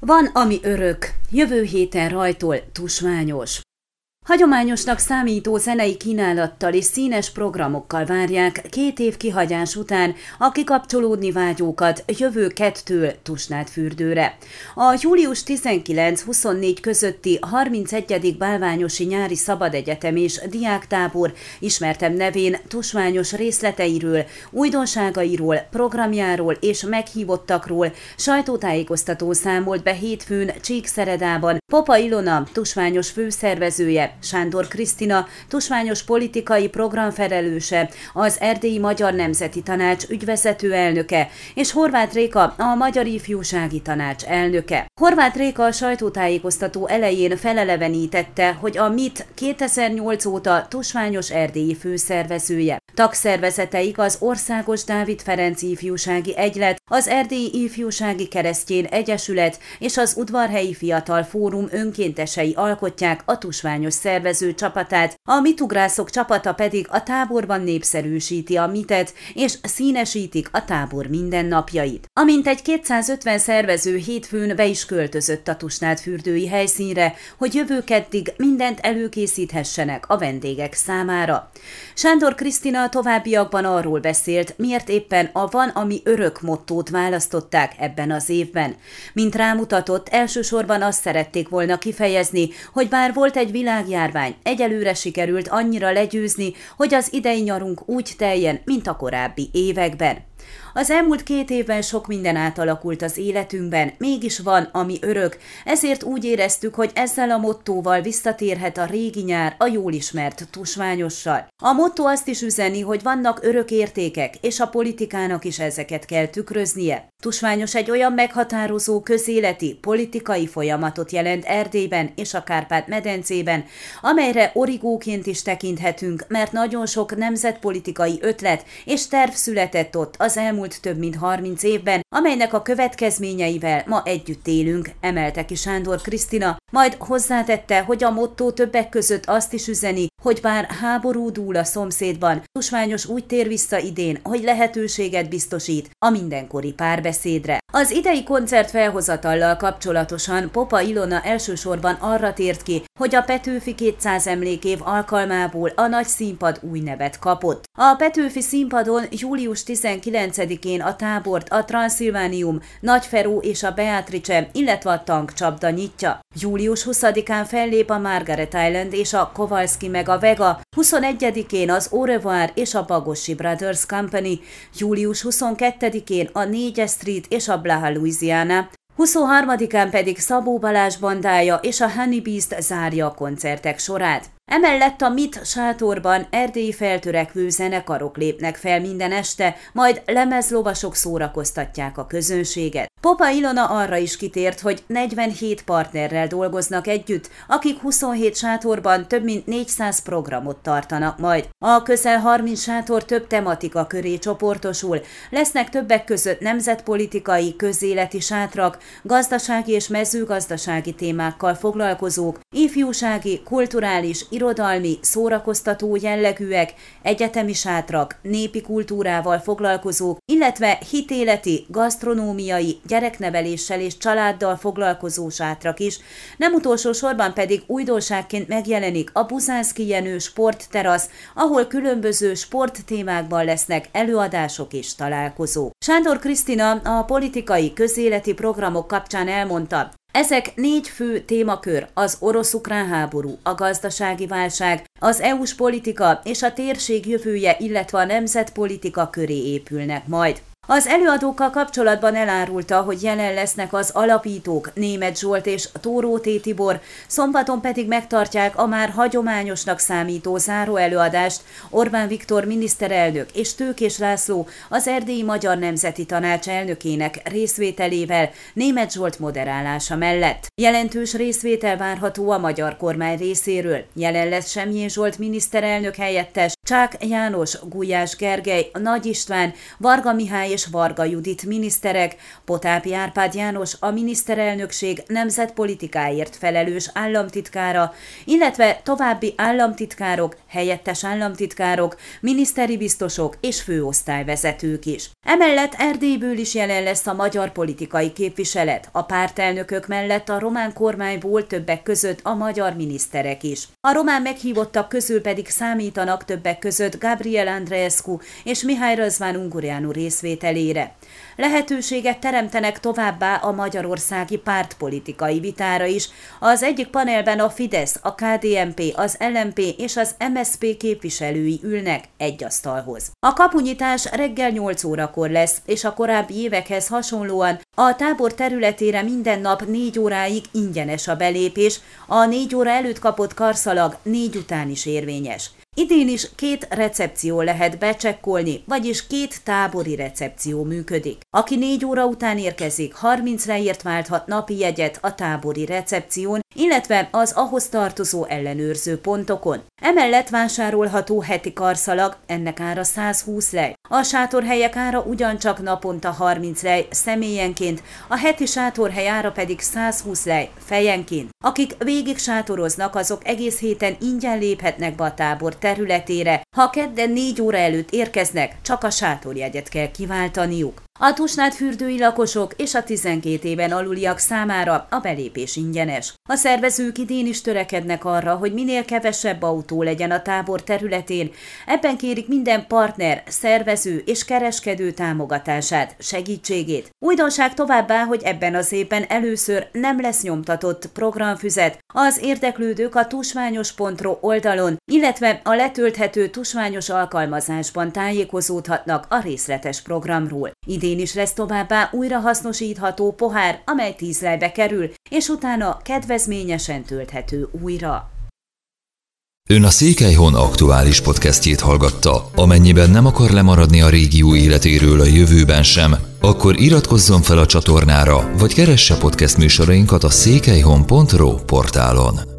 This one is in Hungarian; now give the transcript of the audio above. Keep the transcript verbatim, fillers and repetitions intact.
Van, ami örök. Jövő héten rajtol Tusványos. Hagyományosnak számító zenei kínálattal és színes programokkal várják két év kihagyás után a kikapcsolódni vágyókat jövő kettől Tusnádfürdőre. A július tizenkilenc-huszonnégy közötti harmincegyedik Bálványosi Nyári Szabadegyetem és Diáktábor Ismertem nevén Tusványos részleteiről, újdonságairól, programjáról és meghívottakról sajtótájékoztató számolt be hétfőn Csíkszeredában Popa Ilona, Tusványos főszervezője, Sándor Krisztina, Tusványos politikai programfelelőse, az Erdélyi Magyar Nemzeti Tanács ügyvezető elnöke, és Horváth Réka, a Magyar Ifjúsági Tanács elnöke. Horváth Réka a sajtótájékoztató elején felelevenítette, hogy a MIT kétezer-nyolc óta Tusványos erdélyi főszervezője. Tagszervezeteik az Országos Dávid Ferenc Ifjúsági Egylet, az Erdélyi Ifjúsági Keresztjén Egyesület és az Udvarhelyi Fiatal Fórum önkéntesei alkotják a Tusványos szervező csapatát, a mitugrászok csapata pedig a táborban népszerűsíti a mitet és színesítik a tábor mindennapjait. Amint egy kétszázötven szervező hétfőn be is költözött a Tusnádfürdői helyszínre, hogy jövő keddig mindent előkészíthessenek a vendégek számára. Sándor Krisztina a továbbiakban arról beszélt, miért éppen a Van, ami örök mottót választották ebben az évben. Mint rámutatott, elsősorban azt szerették volna kifejezni, hogy bár volt egy világjárvány, egyelőre sikerült annyira legyőzni, hogy az idei nyarunk úgy teljen, mint a korábbi években. Az elmúlt két évben sok minden átalakult az életünkben, mégis van, ami örök, ezért úgy éreztük, hogy ezzel a mottóval visszatérhet a régi nyár a jól ismert Tusványossal. A mottó azt is üzeni, hogy vannak örök értékek, és a politikának is ezeket kell tükröznie. Tusványos egy olyan meghatározó közéleti, politikai folyamatot jelent Erdélyben és a Kárpát-medencében, amelyre origóként is tekinthetünk, mert nagyon sok nemzetpolitikai ötlet és terv született ott az elmúlt több mint harminc évben, amelynek a következményeivel ma együtt élünk, emelte ki Sándor Krisztina, majd hozzátette, hogy a motto többek között azt is üzeni, hogy bár háború dúl a szomszédban, Tusványos úgy tér vissza idén, hogy lehetőséget biztosít a mindenkori párbeszédre. Az idei koncert felhozatallal kapcsolatosan Popa Ilona elsősorban arra tért ki, hogy a Petőfi kétszáz emlékév alkalmából a nagy színpad új nevet kapott. A Petőfi színpadon július tizenkilencedikén a tábort a Transilvánium, Nagyferő és a Beatrice, illetve a Tankcsapda nyitja. július huszadikán fellép a Margaret Island és a Kowalski meg a Vega, huszonegyedikén az Au Revoir és a Bagossi Brothers Company, július huszonkettedikén a négyes Street és a Black A Louisiana, huszonharmadikán pedig Szabó Balázs bandája és a Honey Beast zárja a koncertek sorát. Emellett a MIT sátorban erdélyi feltörekvő zenekarok lépnek fel minden este, majd lemezlovasok szórakoztatják a közönséget. Popa Ilona arra is kitért, hogy negyvenhét partnerrel dolgoznak együtt, akik huszonhét sátorban több mint négyszáz programot tartanak majd. A közel harminc sátor több tematika köré csoportosul, lesznek többek között nemzetpolitikai, közéleti sátrak, gazdasági és mezőgazdasági témákkal foglalkozók, ifjúsági, kulturális, irodalmi, szórakoztató jellegűek, egyetemi sátrak, népi kultúrával foglalkozók, illetve hitéleti, gasztronómiai, gyerekneveléssel és családdal foglalkozó sátrak is, nem utolsó sorban pedig újdonságként megjelenik a Buzánszki Jenő sportterasz, ahol különböző sporttémákban lesznek előadások és találkozók. Sándor Krisztina a politikai közéleti programok kapcsán elmondta, ezek négy fő témakör: az orosz-ukrán háború, a gazdasági válság, az é u-s politika és a térség jövője, illetve a nemzetpolitika köré épülnek majd. Az előadókkal kapcsolatban elárulta, hogy jelen lesznek az alapítók, Németh Zsolt és Tóró T. Tibor, szombaton pedig megtartják a már hagyományosnak számító záró előadást Orbán Viktor miniszterelnök és Tőkés László, az Erdélyi Magyar Nemzeti Tanács elnökének részvételével Németh Zsolt moderálása mellett. Jelentős részvétel várható a magyar kormány részéről. Jelen lesz Semjén Zsolt miniszterelnök helyettes, Csák János, Gulyás Gergely, Nagy István, Varga Mihály és Varga Judit miniszterek, Potápi Árpád János a miniszterelnökség nemzetpolitikáért felelős államtitkára, illetve további államtitkárok, helyettes államtitkárok, miniszteri biztosok és főosztályvezetők is. Emellett Erdélyből is jelen lesz a magyar politikai képviselet, a pártelnökök mellett a román kormányból többek között a magyar miniszterek is. A román meghívottak közül pedig számítanak többek között Gabriel Andreescu és Mihály Razván Ungureanu részvételére. Lehetőséget teremtenek továbbá a magyarországi pártpolitikai vitára is. Az egyik panelben a Fidesz, a ká dé en pé, az el em pé és az em es zé pé képviselői ülnek egy asztalhoz. A kapunyítás reggel nyolc órakor lesz, és a korábbi évekhez hasonlóan a tábor területére minden nap négy óráig ingyenes a belépés, a négy óra előtt kapott karszalag négy után is érvényes. Idén is két recepció lehet becsekkolni, vagyis két tábori recepció működik. Aki négy óra után érkezik, harminc lejért válthat napi jegyet a tábori recepción, illetve az ahhoz tartozó ellenőrző pontokon. Emellett vásárolható heti karszalag, ennek ára százhúsz lej. A sátorhelyek ára ugyancsak naponta harminc lej személyenként, a heti sátorhely ára pedig százhúsz lej fejenként. Akik végig sátoroznak, azok egész héten ingyen léphetnek be a tábor területére. Ha kedden négy óra előtt érkeznek, csak a sátorjegyet kell kiváltaniuk. A Tusnád-fürdői lakosok és a tizenkét éven aluliak számára a belépés ingyenes. A szervezők idén is törekednek arra, hogy minél kevesebb autó legyen a tábor területén. Ebben kérik minden partner, szervező és kereskedő támogatását, segítségét. Újdonság továbbá, hogy ebben az évben először nem lesz nyomtatott programfüzet. Az érdeklődők a tusványos pont ro oldalon, illetve a letölthető tusványos alkalmazásban tájékozódhatnak a részletes programról. Idén is lesz továbbá újrahasznosítható pohár, amely tíz lejbe kerül, és utána kedvezményesen tölthető újra. Ön a Székelyhon aktuális podcastjét hallgatta. Amennyiben nem akar lemaradni a régió életéről a jövőben sem, akkor iratkozzon fel a csatornára, vagy keresse podcast műsorainkat a székelyhon pont ro portálon.